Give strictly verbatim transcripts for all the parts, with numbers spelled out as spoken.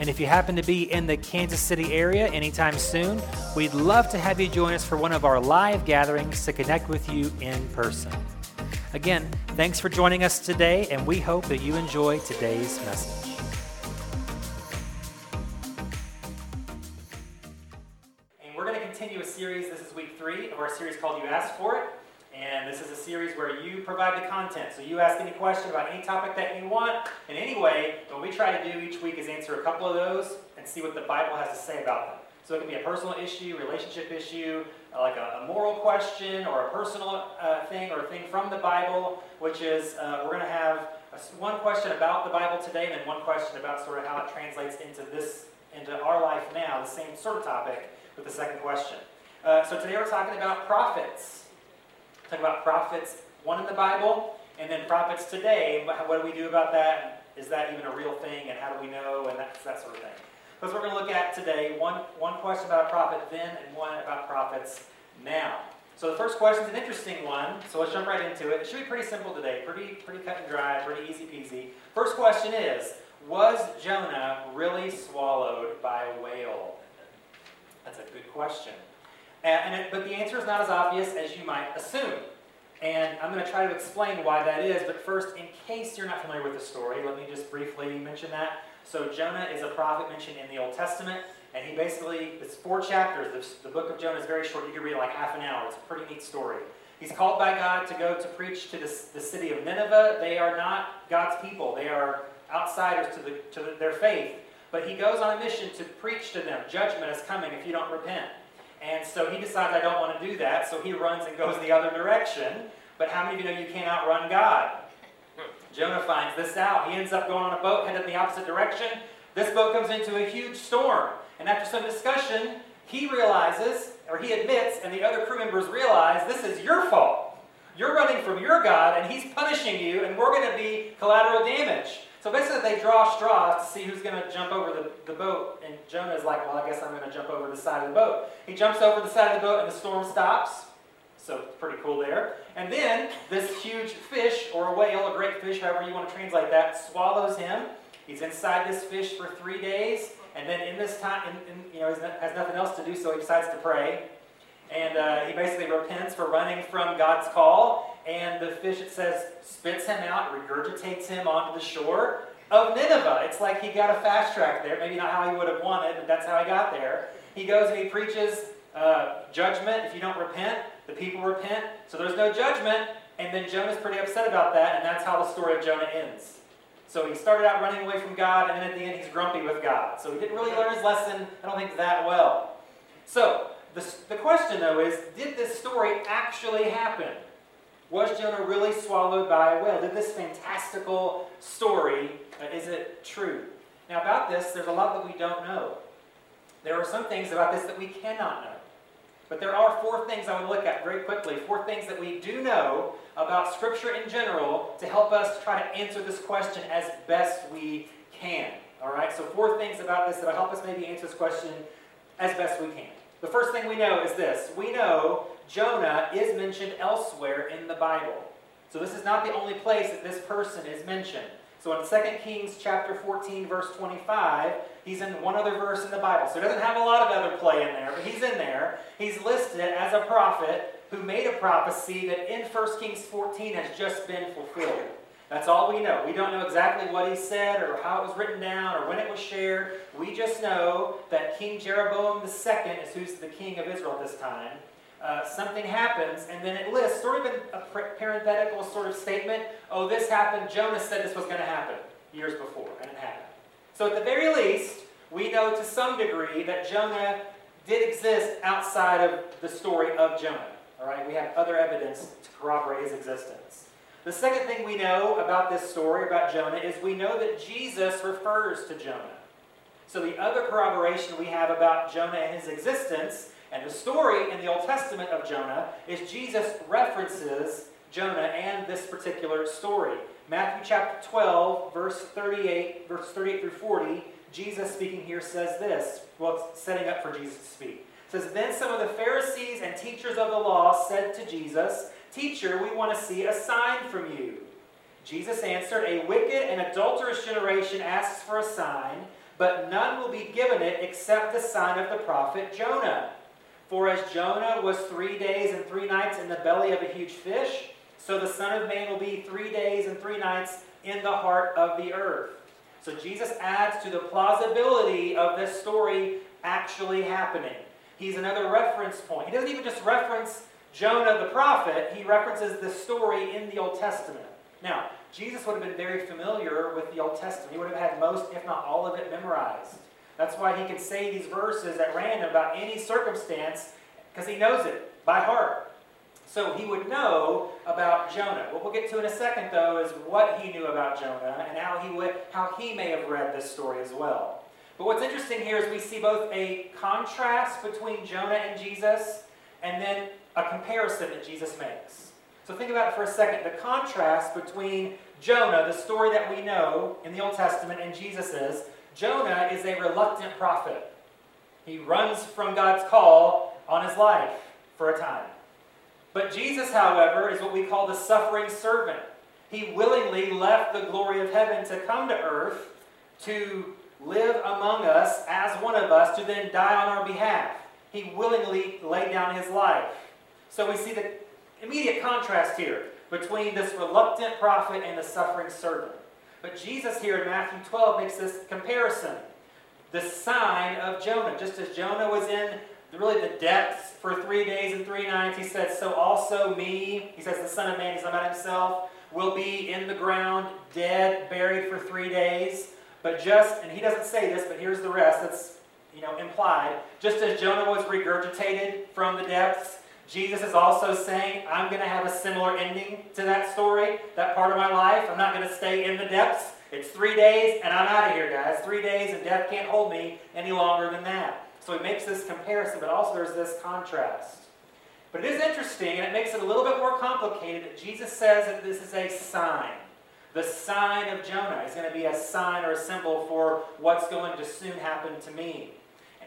And if you happen to be in the Kansas City area anytime soon, we'd love to have you join us for one of our live gatherings to connect with you in person. Again, thanks for joining us today, and we hope that you enjoy today's message. And we're going to continue a series. This is week three of our series called You Asked For It. And this is a series where you provide the content. So you ask any question about any topic that you want in any way. What we try to do each week is answer a couple of those and see what the Bible has to say about them. So it can be a personal issue, relationship issue, like a, a moral question or a personal uh, thing or a thing from the Bible, which is uh, we're going to have a, one question about the Bible today and then one question about sort of how it translates into this, into our life now, the same sort of topic with the second question. Uh, so today we're talking about prophets. Talk about prophets, one in the Bible, and then prophets today. What do we do about that? Is that even a real thing, and how do we know, and that, that sort of thing. That's what we're going to look at today. One, one question about a prophet then, and one about prophets now. So the first question is an interesting one, so let's jump right into it. It should be pretty simple today, pretty, pretty cut and dry, pretty easy peasy. First question is, was Jonah really swallowed by a whale? That's a good question. And it, but the answer is not as obvious as you might assume. And I'm going to try to explain why that is. But first, in case you're not familiar with the story, let me just briefly mention that. So Jonah is a prophet mentioned in the Old Testament. And he basically, it's four chapters. The, the book of Jonah is very short. You can read it like half an hour. It's a pretty neat story. He's called by God to go to preach to this, the city of Nineveh. They are not God's people. They are outsiders to, the, to the, their faith. But he goes on a mission to preach to them. Judgment is coming if you don't repent. And so he decides, I don't want to do that, so he runs and goes the other direction. But how many of you know you can't outrun God? Jonah finds this out. He ends up going on a boat, headed in the opposite direction. This boat comes into a huge storm. And after some discussion, he realizes, or he admits, and the other crew members realize, this is your fault. You're running from your God, and he's punishing you, and we're going to be collateral damage. So basically they draw straws to see who's going to jump over the, the boat. And Jonah is like, well, I guess I'm going to jump over the side of the boat. He jumps over the side of the boat and the storm stops. So pretty cool there. And then this huge fish or a whale, a great fish, however you want to translate that, swallows him. He's inside this fish for three days. And then in this time, in, in, you know, he has nothing else to do, so he decides to pray. And uh, he basically repents for running from God's call. And the fish, it says, spits him out, regurgitates him onto the shore of Nineveh. It's like he got a fast track there. Maybe not how he would have wanted, but that's how he got there. He goes and he preaches uh, judgment. If you don't repent, the people repent. So there's no judgment. And then Jonah's pretty upset about that, and that's how the story of Jonah ends. So he started out running away from God, and then at the end he's grumpy with God. So he didn't really learn his lesson, I don't think, that well. So the, the question, though, is, did this story actually happen? Was Jonah really swallowed by a whale? Did this fantastical story, uh, is it true? Now about this, there's a lot that we don't know. There are some things about this that we cannot know. But there are four things I want to look at very quickly, four things that we do know about Scripture in general to help us try to answer this question as best we can. All right, so four things about this that will help us maybe answer this question as best we can. The first thing we know is this. We know Jonah is mentioned elsewhere in the Bible. So this is not the only place that this person is mentioned. So in Second Kings chapter fourteen, verse twenty-five, he's in one other verse in the Bible. So he doesn't have a lot of other play in there, but he's in there. He's listed as a prophet who made a prophecy that in First Kings fourteen has just been fulfilled. That's all we know. We don't know exactly what he said or how it was written down or when it was shared. We just know that King Jeroboam the Second is who's the king of Israel at this time. Uh, something happens, and then it lists sort of a parenthetical sort of statement. Oh, this happened. Jonah said this was going to happen years before, and it happened. So at the very least, we know to some degree that Jonah did exist outside of the story of Jonah. All right, we have other evidence to corroborate his existence. The second thing we know about this story, about Jonah, is we know that Jesus refers to Jonah. So the other corroboration we have about Jonah and his existence and the story in the Old Testament of Jonah is Jesus references Jonah and this particular story. Matthew chapter twelve, verse thirty-eight, verse thirty-eight through forty, Jesus speaking here says this. Well, it's setting up for Jesus to speak. It says, "Then some of the Pharisees and teachers of the law said to Jesus, 'Teacher, we want to see a sign from you.' Jesus answered, 'A wicked and adulterous generation asks for a sign, but none will be given it except the sign of the prophet Jonah. For as Jonah was three days and three nights in the belly of a huge fish, so the Son of Man will be three days and three nights in the heart of the earth." So Jesus adds to the plausibility of this story actually happening. He's another reference point. He doesn't even just reference Jonah the prophet. He references the story in the Old Testament. Now, Jesus would have been very familiar with the Old Testament. He would have had most, if not all of it, memorized. That's why he can say these verses at random about any circumstance, because he knows it by heart. So he would know about Jonah. What we'll get to in a second, though, is what he knew about Jonah and how he would, how he may have read this story as well. But what's interesting here is we see both a contrast between Jonah and Jesus and then a comparison that Jesus makes. So think about it for a second. The contrast between Jonah, the story that we know in the Old Testament, and Jesus's. Jonah is a reluctant prophet. He runs from God's call on his life for a time. But Jesus, however, is what we call the suffering servant. He willingly left the glory of heaven to come to earth, to live among us as one of us, to then die on our behalf. He willingly laid down his life. So we see the immediate contrast here between this reluctant prophet and the suffering servant. But Jesus here in Matthew twelve makes this comparison. The sign of Jonah. Just as Jonah was in really the depths for three days and three nights, he said, so also me, he says, the Son of Man, he's talking about himself, will be in the ground, dead, buried for three days. But just, and he doesn't say this, but here's the rest that's, you know, implied. Just as Jonah was regurgitated from the depths, Jesus is also saying, I'm going to have a similar ending to that story, that part of my life. I'm not going to stay in the depths. It's three days, and I'm out of here, guys. Three days, and death can't hold me any longer than that. So he makes this comparison, but also there's this contrast. But it is interesting, and it makes it a little bit more complicated, that Jesus says that this is a sign. The sign of Jonah is going to be a sign or a symbol for what's going to soon happen to me.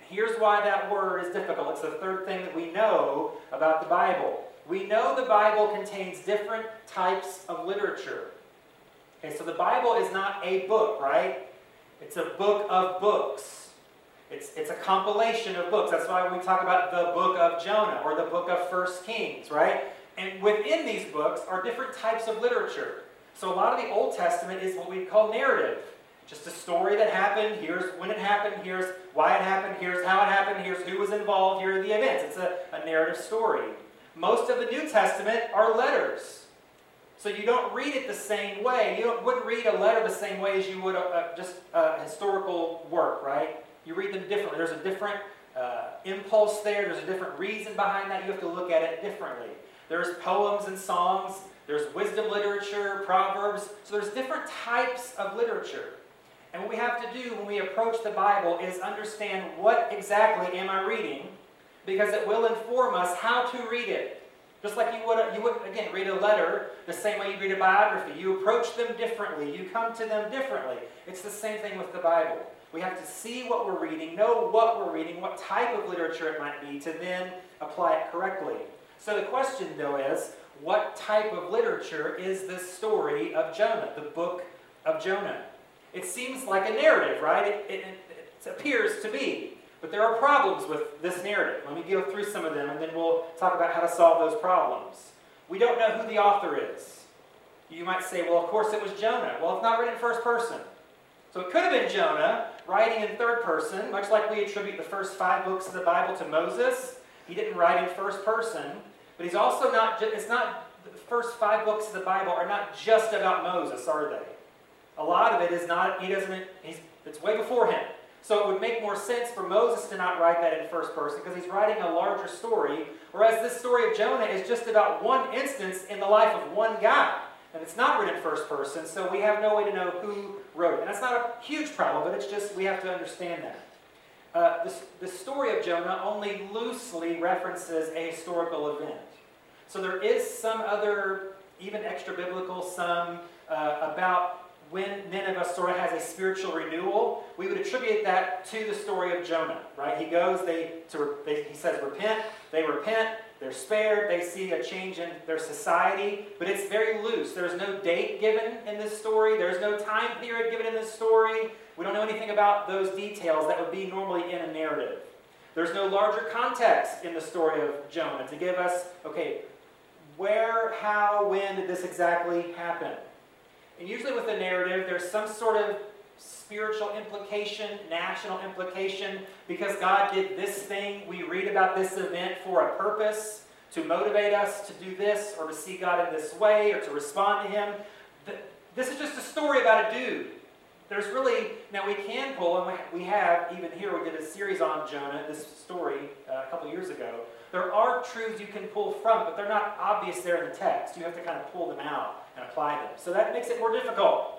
Here's why that word is difficult. It's the third thing that we know about the Bible. We know the Bible contains different types of literature. Okay, so the Bible is not a book, right? It's a book of books. It's, it's a compilation of books. That's why we talk about the book of Jonah or the book of First Kings, right? And within these books are different types of literature. So a lot of the Old Testament is what we call narrative. Just a story that happened, here's when it happened, here's why it happened, here's how it happened, here's who was involved, here are the events. It's a, a narrative story. Most of the New Testament are letters. So you don't read it the same way. You don't, wouldn't read a letter the same way as you would a, a, just a historical work, right? You read them differently. There's a different uh, impulse there. There's a different reason behind that. You have to look at it differently. There's poems and songs. There's wisdom literature, proverbs. So there's different types of literature. And what we have to do when we approach the Bible is understand what exactly am I reading, because it will inform us how to read it. Just like you would, you would again, read a letter the same way you read a biography. You approach them differently. You come to them differently. It's the same thing with the Bible. We have to see what we're reading, know what we're reading, what type of literature it might be, to then apply it correctly. So the question, though, is what type of literature is this story of Jonah, the book of Jonah? It seems like a narrative, right? It, it, it appears to be. But there are problems with this narrative. Let me go through some of them, and then we'll talk about how to solve those problems. We don't know who the author is. You might say, well, of course it was Jonah. Well, it's not written in first person. So it could have been Jonah writing in third person, much like we attribute the first five books of the Bible to Moses. He didn't write in first person. But he's also not, it's not, the first five books of the Bible are not just about Moses, are they? A lot of it is not, he doesn't, he's, it's way before him. So it would make more sense for Moses to not write that in first person because he's writing a larger story, whereas this story of Jonah is just about one instance in the life of one guy. And it's not written first person, so we have no way to know who wrote it. And that's not a huge problem, but it's just we have to understand that. Uh, the, the story of Jonah only loosely references a historical event. So there is some other, even extra-biblical, some uh, about when Nineveh sort of has a spiritual renewal. We would attribute that to the story of Jonah, right? He goes, they, to, they he says, repent, they repent, they're spared, they see a change in their society, but it's very loose. There's no date given in this story. There's no time period given in this story. We don't know anything about those details that would be normally in a narrative. There's no larger context in the story of Jonah to give us, okay, where, how, when did this exactly happen? And usually with a narrative, there's some sort of spiritual implication, national implication, because God did this thing, we read about this event for a purpose, to motivate us to do this, or to see God in this way, or to respond to Him. This is just a story about a dude. There's really, now we can pull, and we have, even here we did a series on Jonah, this story uh, a couple years ago. There are truths you can pull from, but they're not obvious there in the text. You have to kind of pull them out and apply them. So that makes it more difficult.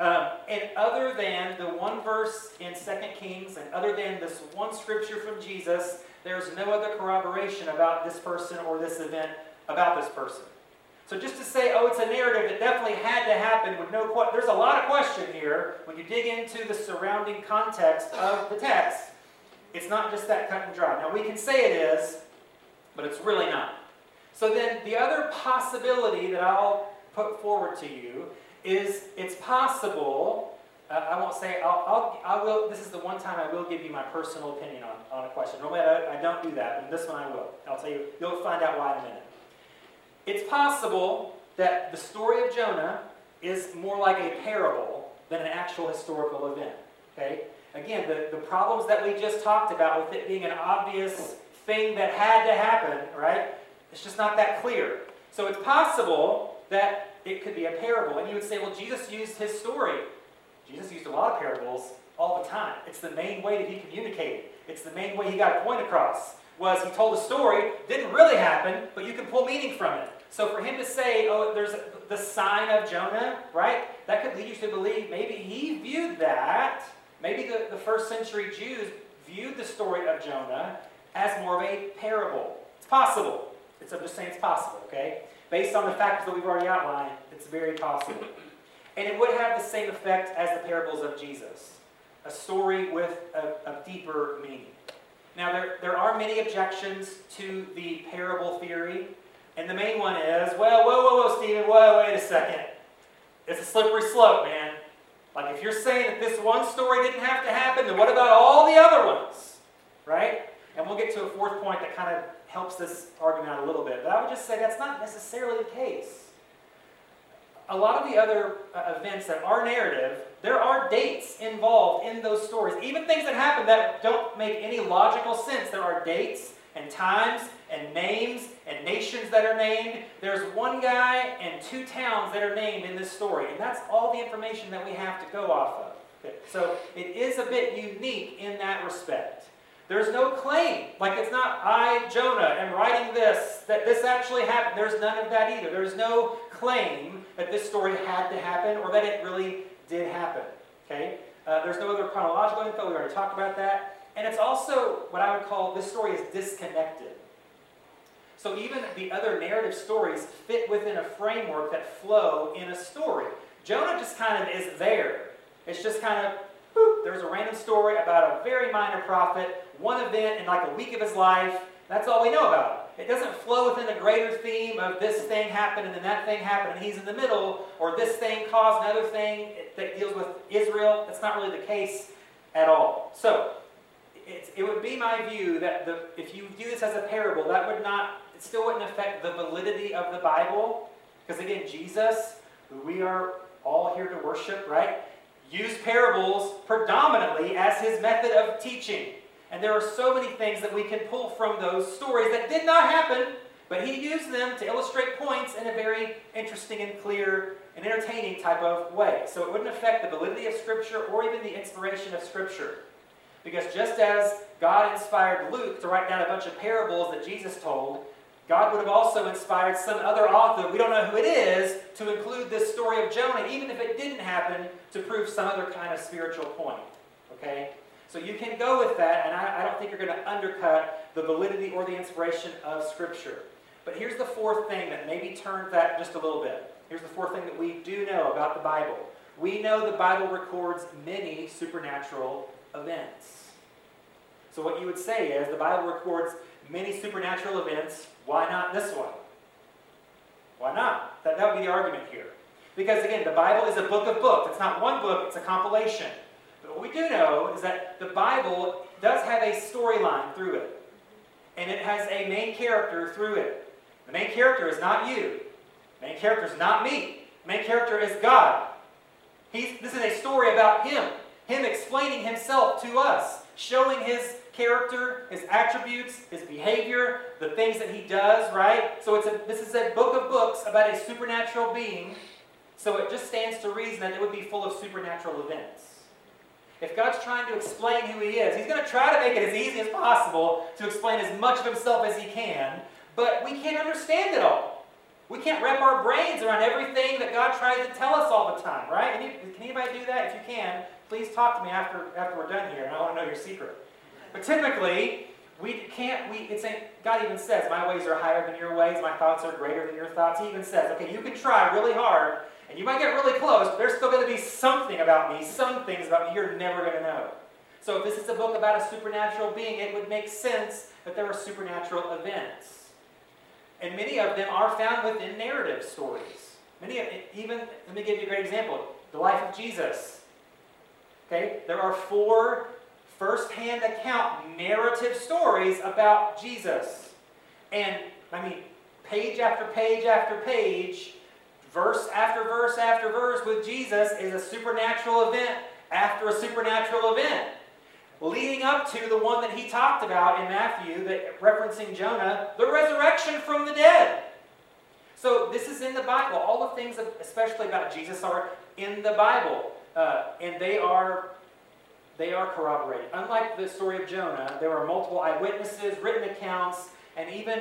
Um, and other than the one verse in Second Kings, and other than this one scripture from Jesus, there's no other corroboration about this person or this event about this person. So just to say, oh, it's a narrative that definitely had to happen with no question. There's a lot of question here when you dig into the surrounding context of the text. It's not just that cut and dry. Now, we can say it is, but it's really not. So then the other possibility that I'll put forward to you is it's possible, uh, I won't say, I'll, I'll, I will, this is the one time I will give you my personal opinion on, on a question. Normally I, I don't do that, but this one I will. I'll tell you, you'll find out why in a minute. It's possible that the story of Jonah is more like a parable than an actual historical event. Okay? Again, the, the problems that we just talked about with it being an obvious thing that had to happen, right? It's just not that clear. So it's possible that it could be a parable. And you would say, well, Jesus used his story. Jesus used a lot of parables all the time. It's the main way that he communicated. It's the main way he got a point across. Was he told a story, didn't really happen, but you can pull meaning from it. So for him to say, oh, there's the sign of Jonah, right? That could lead you to believe maybe he viewed that. Maybe the, the first century Jews viewed the story of Jonah as more of a parable. It's possible. It's, I'm just saying it's possible, okay? Based on the factors that we've already outlined, it's very possible. And it would have the same effect as the parables of Jesus. A story with a, a deeper meaning. Now, there, there are many objections to the parable theory, and the main one is, well, whoa, whoa, whoa, Stephen, whoa, wait a second. It's a slippery slope, man. Like, if you're saying that this one story didn't have to happen, then what about all the other ones? Right? And we'll get to a fourth point that kind of helps this argument out a little bit, but I would just say that's not necessarily the case. A lot of the other uh, events that are narrative, there are dates involved in those stories. Even things that happen that don't make any logical sense. There are dates and times and names and nations that are named. There's one guy and two towns that are named in this story. And that's all the information that we have to go off of. Okay. So it is a bit unique in that respect. There's no claim. Like it's not, I, Jonah, am writing this, that this actually happened. There's none of that either. There's no claim that this story had to happen or that it really did happen, okay? Uh, there's no other chronological info. We already talked about that. And it's also what I would call, this story is disconnected. So even the other narrative stories fit within a framework that flow in a story. Jonah just kind of is there. It's just kind of, boop, there's a random story about a very minor prophet, one event in like a week of his life. That's all we know about him. It doesn't flow within a greater theme of this thing happened and then that thing happened and he's in the middle, or this thing caused another thing that deals with Israel. That's not really the case at all. So it's, it would be my view that the, if you view this as a parable, that would not, it still wouldn't affect the validity of the Bible. Because again, Jesus, who we are all here to worship, right, used parables predominantly as his method of teaching. And there are so many things that we can pull from those stories that did not happen, but he used them to illustrate points in a very interesting and clear and entertaining type of way. So it wouldn't affect the validity of Scripture or even the inspiration of Scripture. Because just as God inspired Luke to write down a bunch of parables that Jesus told, God would have also inspired some other author, we don't know who it is, to include this story of Jonah, even if it didn't happen, to prove some other kind of spiritual point. Okay? So you can go with that, and I, I don't think you're going to undercut the validity or the inspiration of Scripture. But here's the fourth thing that maybe turned that just a little bit. Here's the fourth thing that we do know about the Bible. We know the Bible records many supernatural events. So what you would say is the Bible records many supernatural events. Why not this one? Why not? That, that would be the argument here. Because again, the Bible is a book of books. It's not one book, it's a compilation. But what we do know is that the Bible does have a storyline through it. And it has a main character through it. The main character is not you. The main character is not me. The main character is God. He's, this is a story about Him. Him explaining Himself to us. Showing His character, His attributes, His behavior, the things that He does, right? So it's a, this is a book of books about a supernatural being. So it just stands to reason that it would be full of supernatural events. If God's trying to explain who He is, He's going to try to make it as easy as possible to explain as much of Himself as He can, but we can't understand it all. We can't wrap our brains around everything that God tries to tell us all the time, right? Can anybody do that? If you can, please talk to me after after we're done here, and I want to know your secret. But typically, we can't, we, it's a, God even says, my ways are higher than your ways, my thoughts are greater than your thoughts. He even says, okay, you can try really hard, and you might get really close, but there's still going to be something about me, some things about me you're never going to know. So if this is a book about a supernatural being, it would make sense that there are supernatural events. And many of them are found within narrative stories. Many of, even, let me give you a great example, the life of Jesus. Okay, there are four first-hand account narrative stories about Jesus. And, I mean, page after page after page, verse after verse after verse with Jesus is a supernatural event after a supernatural event, leading up to the one that he talked about in Matthew, that, referencing Jonah, the resurrection from the dead. So this is in the Bible. All the things, especially about Jesus, are in the Bible, uh, and they are they are corroborated. Unlike the story of Jonah, there are multiple eyewitnesses, written accounts, and even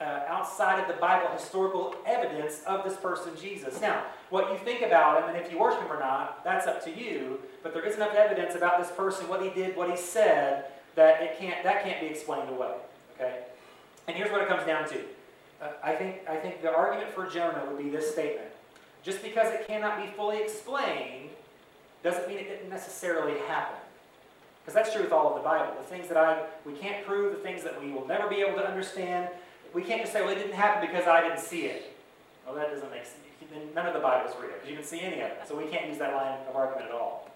Uh, outside of the Bible, historical evidence of this person, Jesus. Now, what you think about him, and if you worship him or not, that's up to you, but there is enough evidence about this person, what he did, what he said, that it can't that can't be explained away. Okay? And here's what it comes down to. Uh, I think I think the argument for Jonah would be this statement. Just because it cannot be fully explained doesn't mean it didn't necessarily happen. Because that's true with all of the Bible. The things that I we can't prove, the things that we will never be able to understand, we can't just say, well, it didn't happen because I didn't see it. Well, that doesn't make sense. None of the Bible is real because you didn't see any of it. So we can't use that line of argument at all.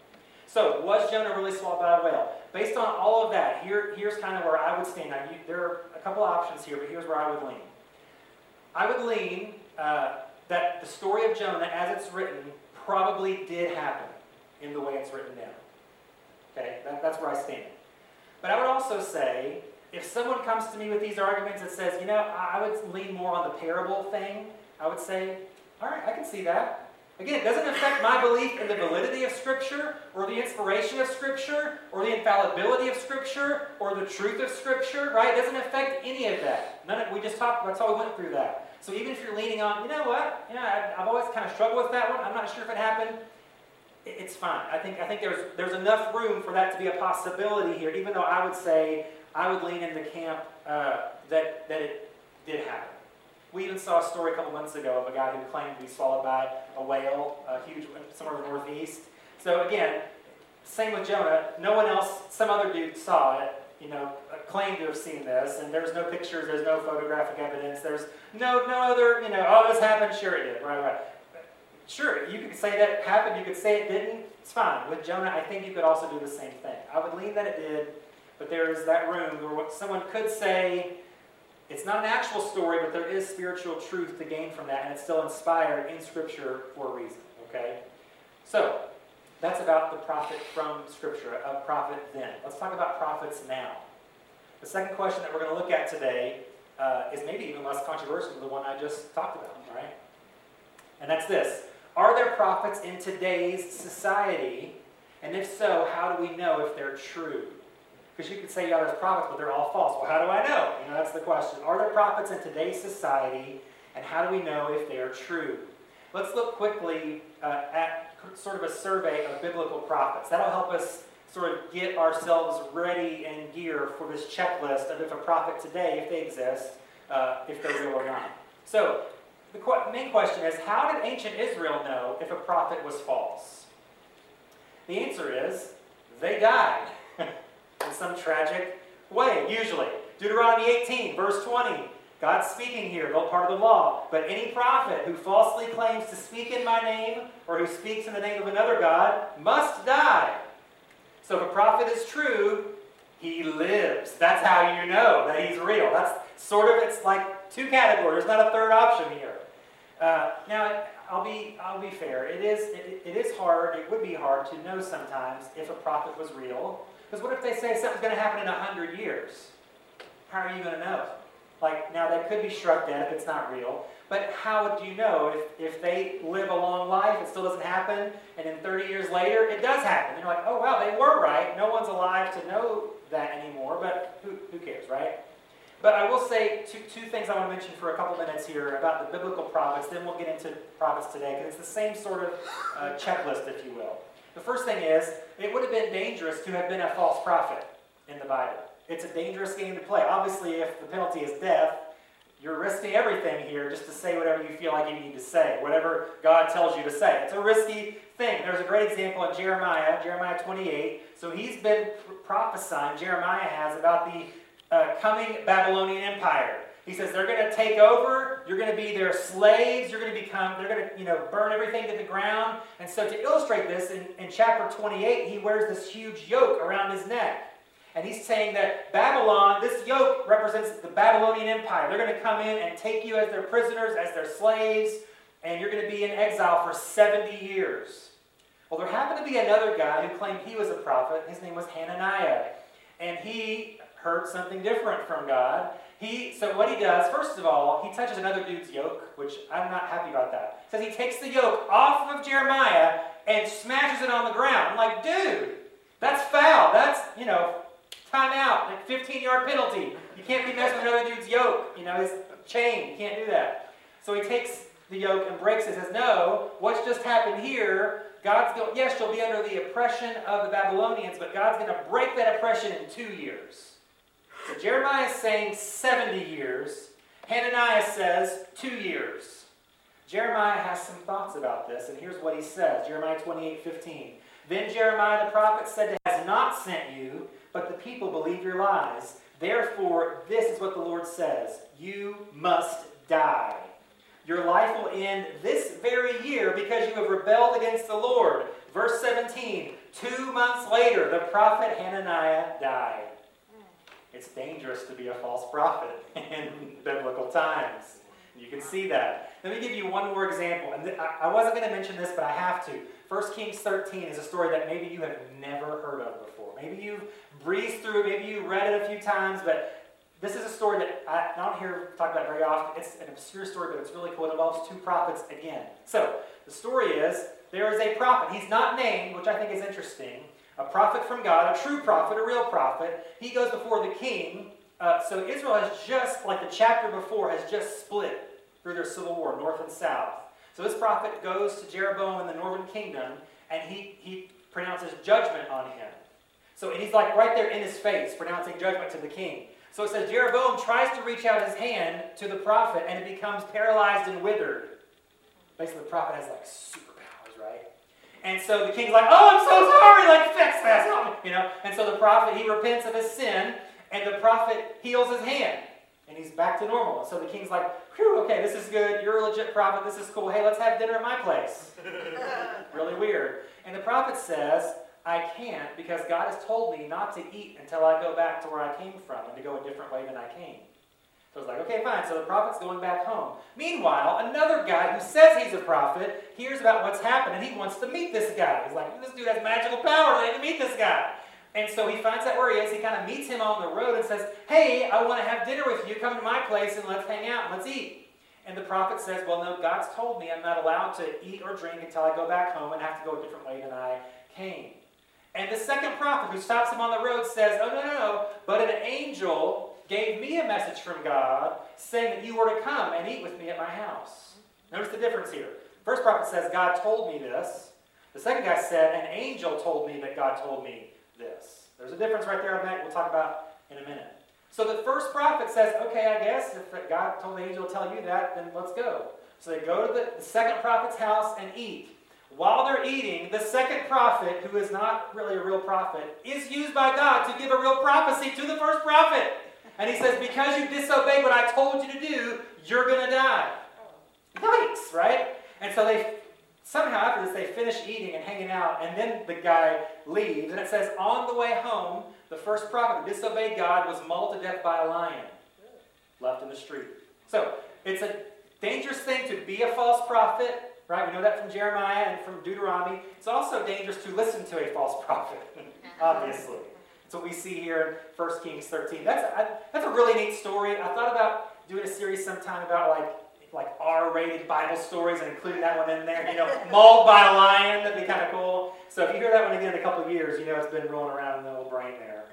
So, was Jonah really swallowed by a whale? Based on all of that, here, here's kind of where I would stand. Now, you, there are a couple options here, but here's where I would lean. I would lean uh, that the story of Jonah, as it's written, probably did happen in the way it's written down. Okay, that, that's where I stand. But I would also say, if someone comes to me with these arguments and says, you know, I would lean more on the parable thing, I would say, all right, I can see that. Again, it doesn't affect my belief in the validity of Scripture, or the inspiration of Scripture, or the infallibility of Scripture, or the truth of Scripture, right? It doesn't affect any of that. None of, we just talked, that's how we went through that. So even if you're leaning on, you know what, you know, I, I've always kind of struggled with that one, I'm not sure if it happened, it, it's fine. I think, I think there's, there's enough room for that to be a possibility here, even though I would say, I would lean in the camp uh, that, that it did happen. We even saw a story a couple months ago of a guy who claimed to be swallowed by a whale, a huge, somewhere in the northeast. So again, same with Jonah. No one else, some other dude saw it, you know, claimed to have seen this, and there's no pictures, there's no photographic evidence, there's no no other, you know, oh, this happened, sure it did, right, right. Sure, you could say that happened, you could say it didn't, it's fine. With Jonah, I think you could also do the same thing. I would lean that it did. But there is that room where someone could say, it's not an actual story, but there is spiritual truth to gain from that, and it's still inspired in Scripture for a reason, okay? So, that's about the prophet from Scripture, a prophet then. Let's talk about prophets now. The second question that we're going to look at today uh, is maybe even less controversial than the one I just talked about, right? And that's this. Are there prophets in today's society? And if so, how do we know if they're true? Because you could say, yeah, there's prophets, but they're all false. Well, how do I know? You know, that's the question. Are there prophets in today's society, and how do we know if they are true? Let's look quickly uh, at sort of a survey of biblical prophets. That'll help us sort of get ourselves ready and gear for this checklist of if a prophet today, if they exist, uh, if they're real or not. So, the qu- main question is, how did ancient Israel know if a prophet was false? The answer is, they died in some tragic way, usually. Deuteronomy eighteen, verse twenty, God's speaking here, no part of the law. But any prophet who falsely claims to speak in my name or who speaks in the name of another god must die. So if a prophet is true, he lives. That's how you know that he's real. That's sort of, it's like two categories, not a third option here. Uh, now, I'll be I'll be fair. It is it, it is hard, it would be hard to know sometimes if a prophet was real. Because what if they say something's going to happen in a hundred years? How are you going to know? Like, now that could be struck dead if it's not real. But how do you know if, if they live a long life, it still doesn't happen, and then thirty years later, it does happen? And you're like, oh, wow, they were right. No one's alive to know that anymore, but who, who cares, right? But I will say two, two things I want to mention for a couple minutes here about the biblical prophets, then we'll get into prophets today, because it's the same sort of uh, checklist, if you will. The first thing is, it would have been dangerous to have been a false prophet in the Bible. It's a dangerous game to play. Obviously, if the penalty is death, you're risking everything here just to say whatever you feel like you need to say, whatever God tells you to say. It's a risky thing. There's a great example in Jeremiah, Jeremiah twenty-eight. So he's been prophesying, Jeremiah has, about the uh, coming Babylonian Empire. He says, they're going to take over, you're going to be their slaves, you're going to become, they're going to, you know, burn everything to the ground. And so to illustrate this, in, in chapter twenty-eight, he wears this huge yoke around his neck. And he's saying that Babylon, this yoke represents the Babylonian Empire. They're going to come in and take you as their prisoners, as their slaves, and you're going to be in exile for seventy years. Well, there happened to be another guy who claimed he was a prophet. His name was Hananiah. And he heard something different from God. He, so what he does, first of all, he touches another dude's yoke, which I'm not happy about that. Says he takes the yoke off of Jeremiah and smashes it on the ground. I'm like, dude, that's foul. That's, you know, time out, like fifteen-yard penalty. You can't be messing with another dude's yoke, you know, his chain. You can't do that. So he takes the yoke and breaks it and says, no, what's just happened here, God's going, yes, you'll be under the oppression of the Babylonians, but God's going to break that oppression in two years. So Jeremiah is saying seventy years. Hananiah says two years. Jeremiah has some thoughts about this, and here's what he says. Jeremiah twenty-eight fifteen. Then Jeremiah the prophet said to him, has not sent you, but the people believe your lies. Therefore, this is what the Lord says. You must die. Your life will end this very year because you have rebelled against the Lord. Verse seventeen. Two months later, the prophet Hananiah died. It's dangerous to be a false prophet in biblical times. You can see that. Let me give you one more example. And I wasn't going to mention this, but I have to. First Kings thirteen is a story that maybe you have never heard of before. Maybe you've breezed through it. Maybe you read it a few times. But this is a story that I don't hear talked about very often. It's an obscure story, but it's really cool. It involves two prophets again. So the story is, there is a prophet. He's not named, which I think is interesting. A prophet from God, a true prophet, a real prophet. He goes before the king. Uh, so Israel has just, like the chapter before, has just split through their civil war, north and south. So this prophet goes to Jeroboam in the northern kingdom, and he, he pronounces judgment on him. So he's like right there in his face, pronouncing judgment to the king. So it says, Jeroboam tries to reach out his hand to the prophet, and it becomes paralyzed and withered. Basically, the prophet has like superpowers, right? And so the king's like, oh, I'm so sorry, like, fix that, you know. And so the prophet, he repents of his sin, and the prophet heals his hand, and he's back to normal. So the king's like, whew, okay, this is good, you're a legit prophet, this is cool, hey, let's have dinner at my place. Really weird. And the prophet says, I can't, because God has told me not to eat until I go back to where I came from, and to go a different way than I came. So it's like, okay, fine. So the prophet's going back home. Meanwhile, another guy who says he's a prophet hears about what's happened, and he wants to meet this guy. He's like, this dude has magical power. I need to meet this guy. And so he finds out where he is. He kind of meets him on the road and says, hey, I want to have dinner with you. Come to my place, and let's hang out, and let's eat. And the prophet says, well, no, God's told me I'm not allowed to eat or drink until I go back home and have to go a different way than I came. And the second prophet who stops him on the road says, oh, no, no, no, but an angel gave me a message from God saying that you were to come and eat with me at my house. Notice the difference here. First prophet says, God told me this. The second guy said, an angel told me that God told me this. There's a difference right there on that we'll talk about in a minute. So the first prophet says, okay, I guess if God told the angel to tell you that, then let's go. So they go to the, the second prophet's house and eat. While they're eating, the second prophet, who is not really a real prophet, is used by God to give a real prophecy to the first prophet. And he says, because you disobeyed what I told you to do, you're going to die. Yikes, right? And so they somehow after this, they finish eating and hanging out, and then the guy leaves. And it says, on the way home, the first prophet who disobeyed God was mauled to death by a lion, left in the street. So it's a dangerous thing to be a false prophet, right? We know that from Jeremiah and from Deuteronomy. It's also dangerous to listen to a false prophet, obviously. That's what we see here in First Kings thirteen. That's a, that's a really neat story. I thought about doing a series sometime about like like R-rated Bible stories and including that one in there. You know, mauled by a lion. That'd be kind of cool. So if you hear that one again in a couple of years, you know it's been rolling around in the old brain there.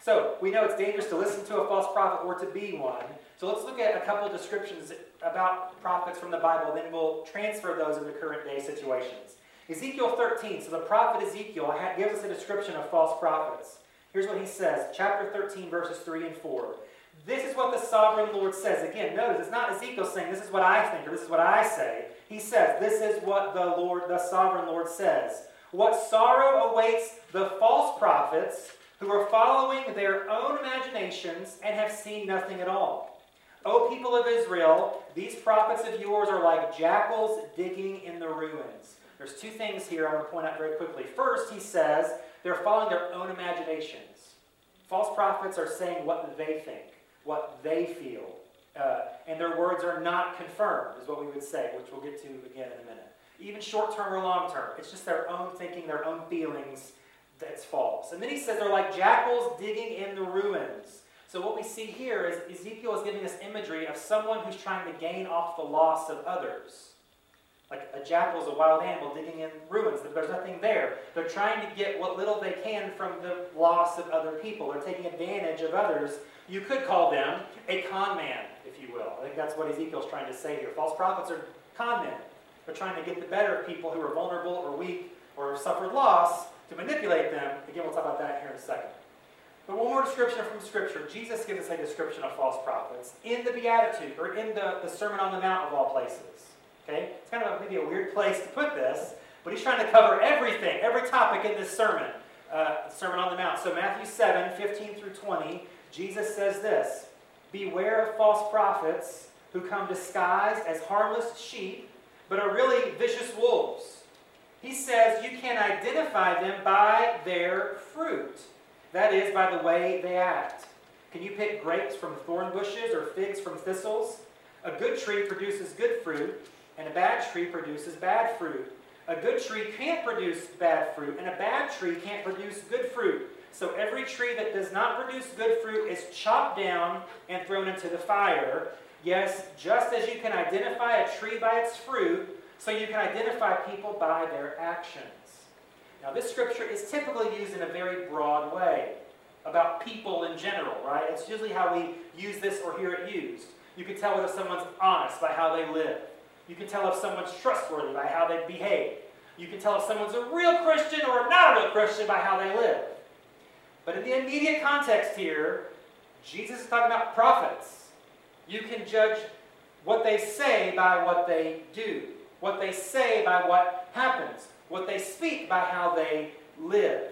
So we know it's dangerous to listen to a false prophet or to be one. So let's look at a couple of descriptions about prophets from the Bible, then we'll transfer those into current day situations. Ezekiel thirteen, so the prophet Ezekiel gives us a description of false prophets. Here's what he says, chapter thirteen, verses three and four. This is what the sovereign Lord says. Again, notice, it's not Ezekiel saying, this is what I think, or this is what I say. He says, this is what the Lord, the sovereign Lord says. What sorrow awaits the false prophets who are following their own imaginations and have seen nothing at all. O people of Israel, these prophets of yours are like jackals digging in the ruins. There's two things here I want to point out very quickly. First, he says, they're following their own imaginations. False prophets are saying what they think, what they feel, uh, and their words are not confirmed, is what we would say, which we'll get to again in a minute. Even short-term or long-term, it's just their own thinking, their own feelings that's false. And then he says they're like jackals digging in the ruins. So what we see here is Ezekiel is giving us imagery of someone who's trying to gain off the loss of others. Like a jackal is a wild animal digging in ruins. There's nothing there. They're trying to get what little they can from the loss of other people. They're taking advantage of others. You could call them a con man, if you will. I think that's what Ezekiel's trying to say here. False prophets are con men. They're trying to get the better of people who are vulnerable or weak or have suffered loss to manipulate them. Again, we'll talk about that here in a second. But one more description from Scripture. Jesus gives us a description of false prophets in the Beatitude, or in the, the Sermon on the Mount of all places. Okay? It's kind of a, maybe a weird place to put this, but he's trying to cover everything, every topic in this sermon, uh, Sermon on the Mount. So Matthew seven, fifteen through twenty, Jesus says this, beware of false prophets who come disguised as harmless sheep, but are really vicious wolves. He says you can identify them by their fruit. That is, by the way they act. Can you pick grapes from thorn bushes or figs from thistles? A good tree produces good fruit, and a bad tree produces bad fruit. A good tree can't produce bad fruit, and a bad tree can't produce good fruit. So every tree that does not produce good fruit is chopped down and thrown into the fire. Yes, just as you can identify a tree by its fruit, so you can identify people by their actions. Now this scripture is typically used in a very broad way, about people in general, right? It's usually how we use this or hear it used. You can tell if someone's honest by how they live. You can tell if someone's trustworthy by how they behave. You can tell if someone's a real Christian or not a real Christian by how they live. But in the immediate context here, Jesus is talking about prophets. You can judge what they say by what they do, what they say by what happens, what they speak by how they live.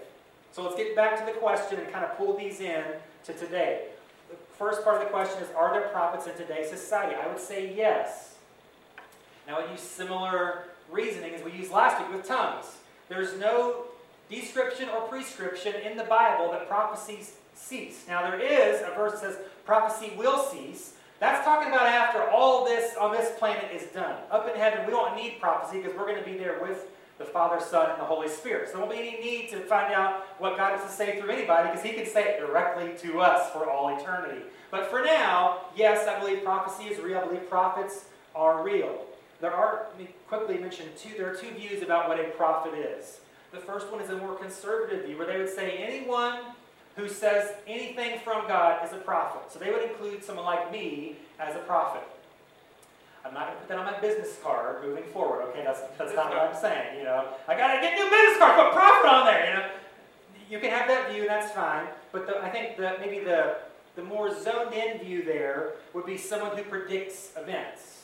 So let's get back to the question and kind of pull these in to today. The first part of the question is, are there prophets in today's society? I would say yes. Now I use similar reasoning as we used last week with tongues. There's no description or prescription in the Bible that prophecies cease. Now there is a verse that says prophecy will cease. That's talking about after all this on this planet is done. Up in heaven, we don't need prophecy because we're going to be there with the Father, Son, and the Holy Spirit. So there won't be any need to find out what God has to say through anybody because He can say it directly to us for all eternity. But for now, yes, I believe prophecy is real. I believe prophets are real. There are, let me quickly mention two, there are two views about what a prophet is. The first one is a more conservative view, where they would say anyone who says anything from God is a prophet. So they would include someone like me as a prophet. I'm not going to put that on my business card moving forward. Okay, that's that's not what I'm saying. You know, I got to get a new business card, put prophet on there. You know, you can have that view, and that's fine. But the, I think that maybe the the more zoned-in view there would be someone who predicts events,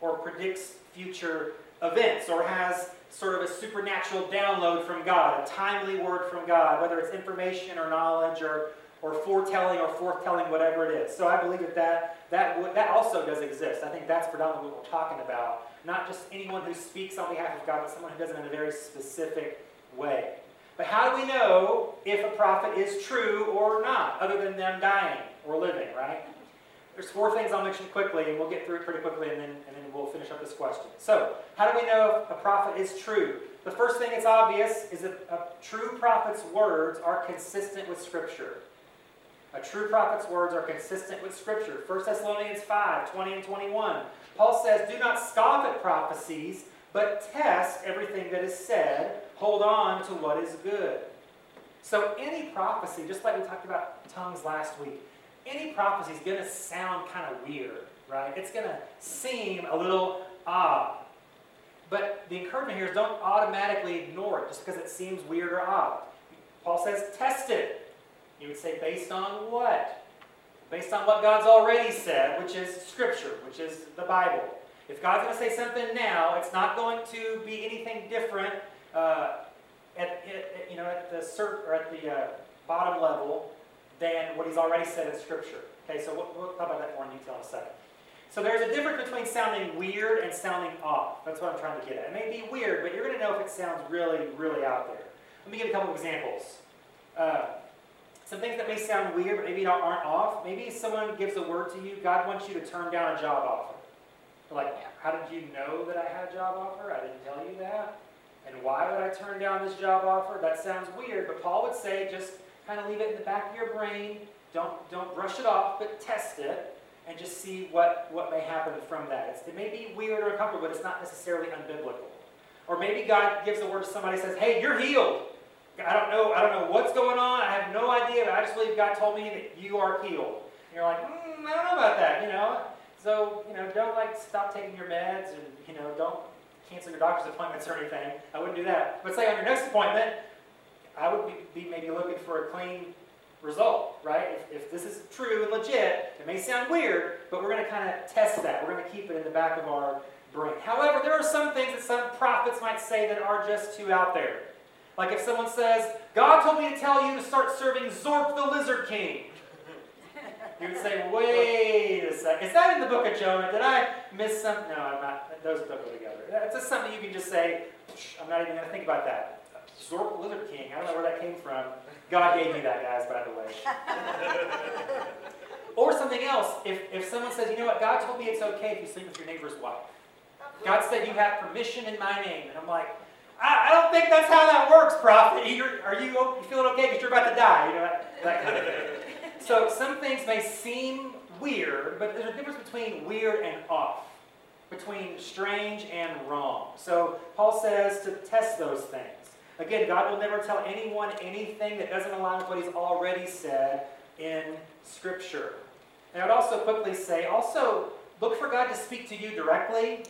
or predicts future events, or has sort of a supernatural download from God, a timely word from God, whether it's information or knowledge or or foretelling or forthtelling, whatever it is. So I believe that that, that that also does exist. I think that's predominantly what we're talking about. Not just anyone who speaks on behalf of God, but someone who does it in a very specific way. But how do we know if a prophet is true or not, other than them dying or living, right? There's four things I'll mention quickly, and we'll get through it pretty quickly, and then and then we'll finish up this question. So, how do we know if a prophet is true? The first thing that's obvious is that a true prophet's words are consistent with Scripture. A true prophet's words are consistent with Scripture. First Thessalonians five, twenty and twenty-one. Paul says, "Do not scoff at prophecies, but test everything that is said. Hold on to what is good." So any prophecy, just like we talked about tongues last week, any prophecy is going to sound kind of weird, right? It's going to seem a little odd. But the encouragement here is don't automatically ignore it just because it seems weird or odd. Paul says, test it. You would say, based on what? Based on what God's already said, which is Scripture, which is the Bible. If God's going to say something now, it's not going to be anything different uh, at, at you know at the cert, or at the uh, bottom level than what He's already said in Scripture. Okay, so we'll, we'll talk about that more in detail in a second. So there's a difference between sounding weird and sounding off. That's what I'm trying to get at. It may be weird, but you're going to know if it sounds really, really out there. Let me give a couple of examples. Uh, Some things that may sound weird, but maybe aren't off. Maybe someone gives a word to you, God wants you to turn down a job offer. You're like, how did you know that I had a job offer? I didn't tell you that. And why would I turn down this job offer? That sounds weird, but Paul would say just kind of leave it in the back of your brain. Don't don't brush it off, but test it and just see what, what may happen from that. It's, it may be weird or uncomfortable, but it's not necessarily unbiblical. Or maybe God gives a word to somebody and says, hey, you're healed. I don't know, I don't know what's going on. I have no idea, but I just believe God told me that you are healed. And you're like, mm, I don't know about that, you know. So, you know, don't like stop taking your meds, and you know, don't cancel your doctor's appointments or anything. I wouldn't do that. But say on your next appointment, I would be, be maybe looking for a clean result, right? If, if this is true and legit, it may sound weird, but we're going to kind of test that. We're going to keep it in the back of our brain. However, there are some things that some prophets might say that are just too out there. Like if someone says, God told me to tell you to start serving Zorp the Lizard King. You would say, wait a second. Is that in the book of Jonah? Did I miss something? No, I'm not. Those don't go together. That's just something you can just say, I'm not even going to think about that. Zorp the Lizard King. I don't know where that came from. God gave me that, guys, by the way. Or something else. If, if someone says, you know what? God told me it's okay if you sleep with your neighbor's wife. God said you have permission in my name. And I'm like, I don't think that's how that works, prophet. You're, are you, you feeling okay because you're about to die? You know, that kind of thing. So some things may seem weird, but there's a difference between weird and off, between strange and wrong. So Paul says to test those things. Again, God will never tell anyone anything that doesn't align with what He's already said in Scripture. And I would also quickly say, also look for God to speak to you directly.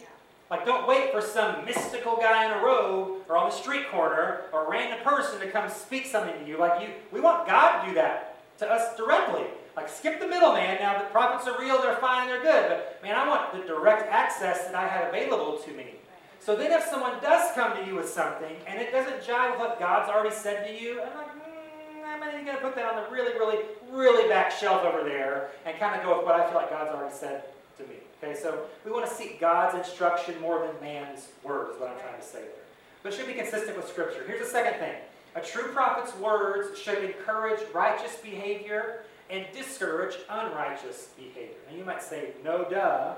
Like, don't wait for some mystical guy in a robe or on the street corner or a random person to come speak something to you. Like, you, we want God to do that to us directly. Like, skip the middleman. Now, the prophets are real, they're fine, and they're good. But, man, I want the direct access that I have available to me. So then if someone does come to you with something and it doesn't jive with what God's already said to you, I'm like, mm, I'm not even going to put that on the really, really, really back shelf over there and kind of go with what I feel like God's already said to me. Okay, so we want to seek God's instruction more than man's word is what I'm trying to say there. But it should be consistent with Scripture. Here's the second thing. A true prophet's words should encourage righteous behavior and discourage unrighteous behavior. Now you might say, no duh.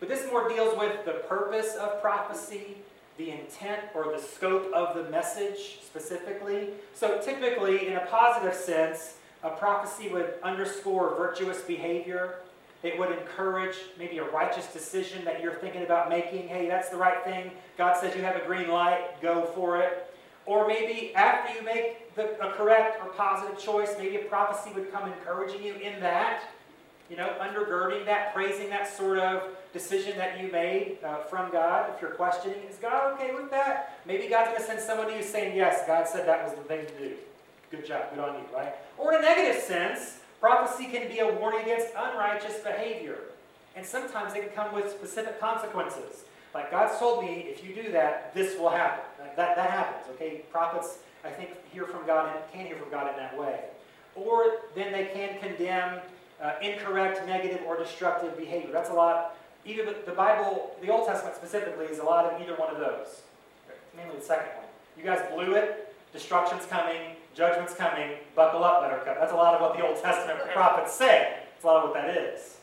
But this more deals with the purpose of prophecy, the intent or the scope of the message specifically. So typically, in a positive sense, a prophecy would underscore virtuous behavior. It would encourage maybe a righteous decision that you're thinking about making. Hey, that's the right thing. God says you have a green light. Go for it. Or maybe after you make the, a correct or positive choice, maybe a prophecy would come encouraging you in that, you know, undergirding that, praising that sort of decision that you made uh, from God. If you're questioning, is God okay with that? Maybe God's going to send someone to you saying, yes, God said that was the thing to do. Good job, good on you, right? Or in a negative sense, prophecy can be a warning against unrighteous behavior. And sometimes it can come with specific consequences. Like, God's told me, if you do that, this will happen. Like that, that happens, okay? Prophets, I think, hear from God and can hear from God in that way. Or then they can condemn uh, incorrect, negative, or destructive behavior. That's a lot. Either the, the Bible, the Old Testament specifically, is a lot of either one of those. Mainly the second one. You guys blew it. Destruction's coming. Judgment's coming. Buckle up, buttercup. That's a lot of what the Old Testament prophets say. That's a lot of what that is.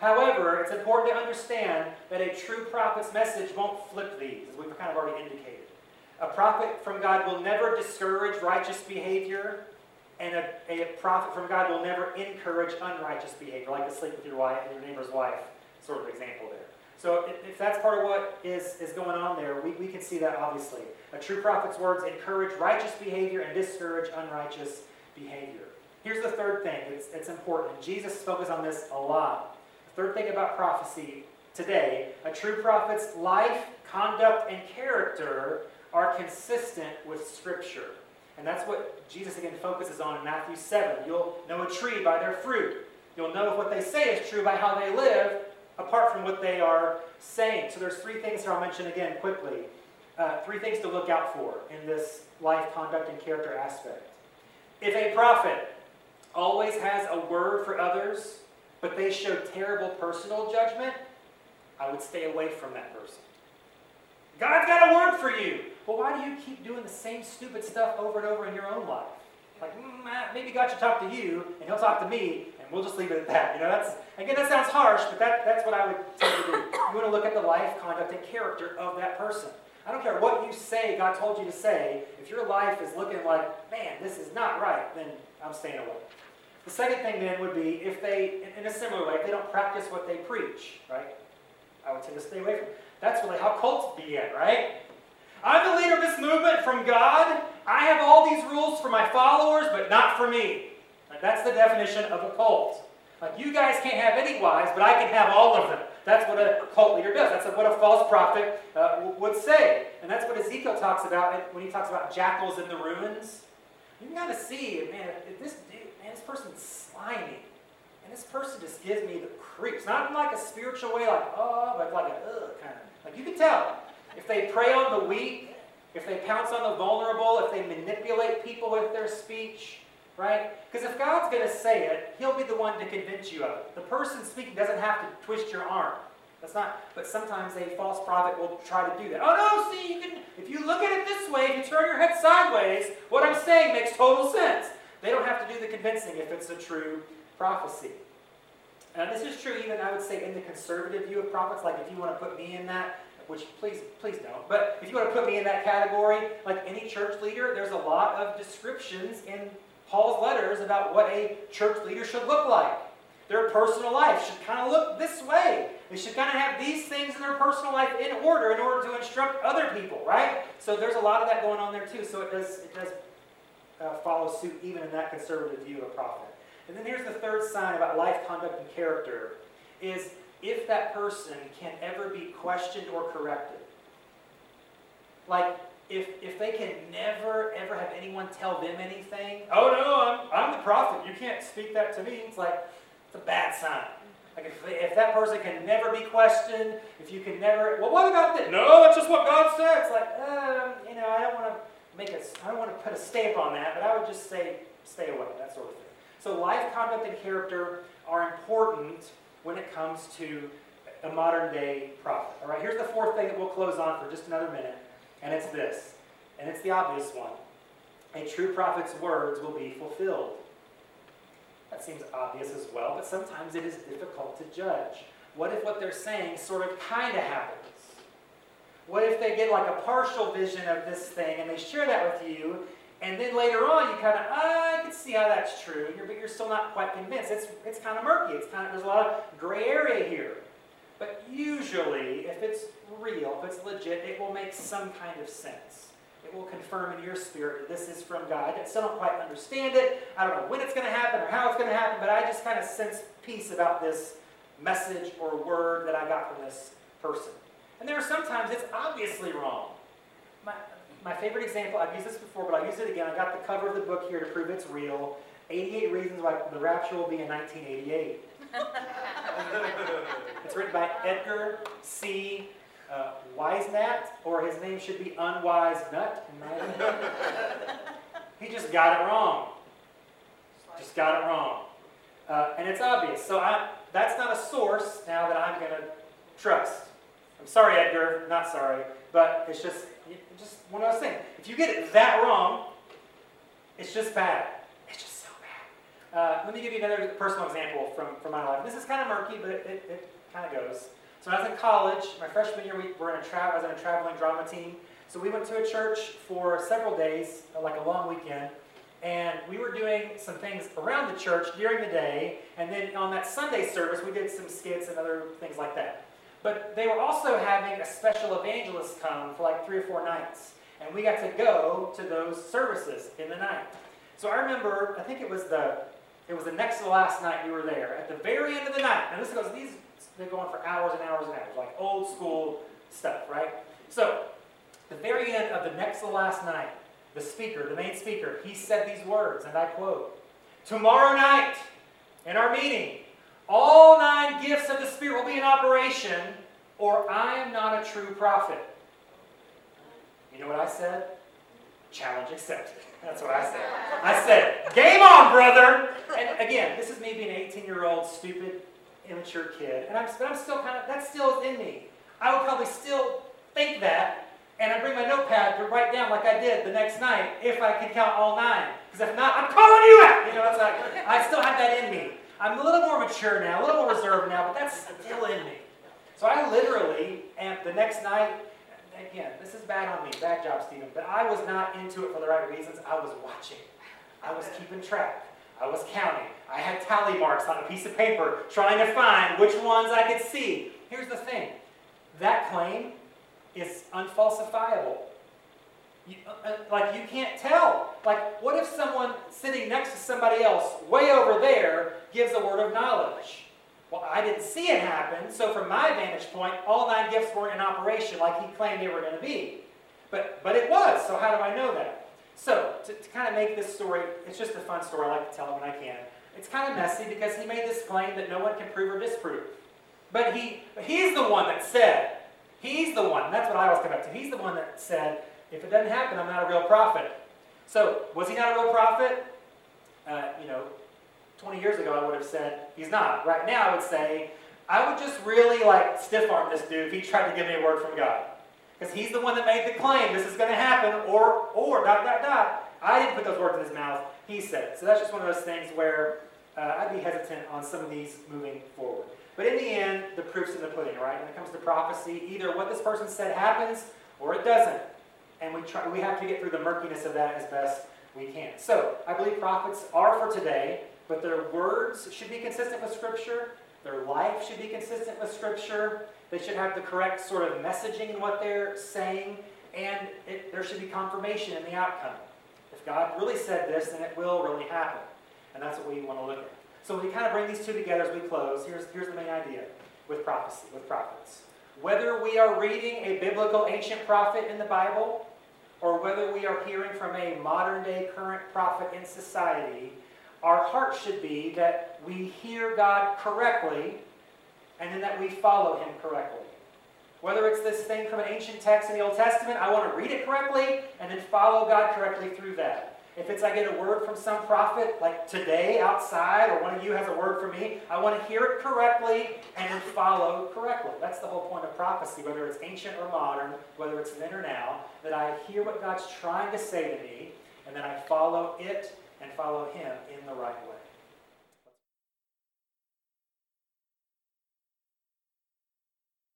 However, it's important to understand that a true prophet's message won't flip these, as we've kind of already indicated. A prophet from God will never discourage righteous behavior, and a, a prophet from God will never encourage unrighteous behavior, like to sleep with your wife and your neighbor's wife, sort of example there. So if, if that's part of what is, is going on there, we, we can see that obviously. A true prophet's words encourage righteous behavior and discourage unrighteous behavior. Here's the third thing. It's, it's important. Jesus focused on this a lot. Third thing about prophecy today, a true prophet's life, conduct, and character are consistent with Scripture. And that's what Jesus, again, focuses on in Matthew seven. You'll know a tree by their fruit. You'll know if what they say is true by how they live, apart from what they are saying. So there's three things that I'll mention again quickly. Uh, three things to look out for in this life, conduct, and character aspect. If a prophet always has a word for others, but they show terrible personal judgment, I would stay away from that person. God's got a word for you. Well, why do you keep doing the same stupid stuff over and over in your own life? Like, mm, maybe God should talk to you, and he'll talk to me, and we'll just leave it at that. You know, that's, again, that sounds harsh, but that, that's what I would tell you to do. You want to look at the life, conduct, and character of that person. I don't care what you say God told you to say. If your life is looking like, man, this is not right, then I'm staying away. The second thing then would be if they, in a similar way, if they don't practice what they preach, right? I would tend to stay away from it. That's really how cults begin, right? I'm the leader of this movement from God. I have all these rules for my followers, but not for me. Like, that's the definition of a cult. Like, you guys can't have any wives, but I can have all of them. That's what a cult leader does. That's what a false prophet uh, would say. And that's what Ezekiel talks about when he talks about jackals in the ruins. You can kind of see, man, if this dude, man, this person's slimy. And this person just gives me the creeps. Not in like a spiritual way, like, oh, but like a, ugh, kind of. Like, you can tell. If they prey on the weak, if they pounce on the vulnerable, if they manipulate people with their speech, right? Because if God's going to say it, he'll be the one to convince you of it. The person speaking doesn't have to twist your arm. That's not, but sometimes a false prophet will try to do that. Oh, no, see, you can, if you look at it this way, if you turn your head sideways, what I'm saying makes total sense. They don't have to do the convincing if it's a true prophecy. And this is true even, I would say, in the conservative view of prophets. Like, if you want to put me in that, which please, please don't, but if you want to put me in that category, like any church leader, there's a lot of descriptions in Paul's letters about what a church leader should look like. Their personal life should kind of look this way. They should kind of have these things in their personal life in order, in order to instruct other people, right? So there's a lot of that going on there too. So it does it does uh, follow suit even in that conservative view of a prophet. And then here's the third sign about life, conduct, and character is if that person can ever be questioned or corrected. Like, If if they can never, ever have anyone tell them anything, oh, no, I'm, I'm the prophet. You can't speak that to me. It's like, it's a bad sign. Like, if, if that person can never be questioned, if you can never, well, what about this? No, that's just what God said. It's like, um, you know, I don't want to make a, I don't want to put a stamp on that, but I would just say, stay away, that sort of thing. So life, conduct, and character are important when it comes to a modern-day prophet. All right, here's the fourth thing that we'll close on for just another minute. And it's this, and it's the obvious one. A true prophet's words will be fulfilled. That seems obvious as well, but sometimes it is difficult to judge. What if what they're saying sort of kind of happens? What if they get like a partial vision of this thing and they share that with you, and then later on you kind of, ah, I can see how that's true, but you're still not quite convinced. It's it's kind of murky. It's kind of there's a lot of gray area here. But usually, if it's real, if it's legit, it will make some kind of sense. It will confirm in your spirit that this is from God. I still don't quite understand it. I don't know when it's going to happen or how it's going to happen, but I just kind of sense peace about this message or word that I got from this person. And there are sometimes it's obviously wrong. My, my favorite example, I've used this before, but I'll use it again. I got the cover of the book here to prove it's real. eighty-eight Reasons Why the Rapture Will Be in nineteen eighty-eight. It's written by Edgar C. Uh, Wnsnatt, or his name should be Unwise Nut, in my opinion. He just got it wrong. Just got it wrong. Uh, and it's obvious. So I, that's not a source now that I'm going to trust. I'm sorry, Edgar. Not sorry. But it's just, it's just one of those things. If you get it that wrong, it's just bad. It's just so bad. Uh, let me give you another personal example from, from my life. This is kind of murky, but it, it, it kind of goes. So when I was in college, my freshman year, we were in a tra- I was on a traveling drama team. So we went to a church for several days, like a long weekend. And we were doing some things around the church during the day. And then on that Sunday service, we did some skits and other things like that. But they were also having a special evangelist come for like three or four nights. And we got to go to those services in the night. So I remember, I think it was the it was the next to the last night we were there. At the very end of the night. Now this goes, these they go on for hours and hours and hours, like old school stuff, right? So the very end of the next to the last night, the speaker, the main speaker, he said these words, and I quote, "Tomorrow night, in our meeting, all nine gifts of the Spirit will be in operation, or I am not a true prophet." You know what I said? Challenge accepted. That's what I said. I said, game on, brother! And again, this is me being an eighteen-year-old, stupid, immature kid. And I'm, but I'm still kind of, that still is in me. I would probably still think that, and I bring my notepad to write down like I did the next night, if I could count all nine. Because if not, I'm calling you out! You know, it's like, I still have that in me. I'm a little more mature now, a little more reserved now, but that's still in me. So I literally, and the next night, again, this is bad on me, bad job, Stephen, but I was not into it for the right reasons. I was watching. I was keeping track. I was counting. I had tally marks on a piece of paper trying to find which ones I could see. Here's the thing. That claim is unfalsifiable. You, uh, like, you can't tell. Like, what if someone sitting next to somebody else way over there gives a word of knowledge? Well, I didn't see it happen, so from my vantage point, all nine gifts weren't in operation like he claimed they were going to be. But but it was, so how do I know that? So, to, to kind of make this story, it's just a fun story, I like to tell it when I can. It's kind of messy because he made this claim that no one can prove or disprove. But he he's the one that said, he's the one, that's what I always come back to, he's the one that said, if it doesn't happen, I'm not a real prophet. So, was he not a real prophet? Uh, you know, twenty years ago I would have said, he's not. Right now I would say, I would just really like stiff-arm this dude if he tried to give me a word from God. Because he's the one that made the claim, this is going to happen, or, or, dot, dot, dot. I didn't put those words in his mouth, he said. So that's just one of those things where uh, I'd be hesitant on some of these moving forward. But in the end, the proof's in the pudding, right? When it comes to prophecy, either what this person said happens, or it doesn't. And we try, we have to get through the murkiness of that as best we can. So, I believe prophets are for today, but their words should be consistent with Scripture. Their life should be consistent with Scripture. They should have the correct sort of messaging in what they're saying, and it, there should be confirmation in the outcome. If God really said this, then it will really happen. And that's what we want to look at. So when we kind of bring these two together as we close, here's, here's the main idea with prophecy, with prophets. Whether we are reading a biblical ancient prophet in the Bible, or whether we are hearing from a modern-day current prophet in society, our heart should be that we hear God correctly, and then that we follow Him correctly. Whether it's this thing from an ancient text in the Old Testament, I want to read it correctly, and then follow God correctly through that. If it's I get a word from some prophet, like today, outside, or one of you has a word for me, I want to hear it correctly, and then follow correctly. That's the whole point of prophecy, whether it's ancient or modern, whether it's then or now, that I hear what God's trying to say to me, and then I follow it and follow Him in the right way.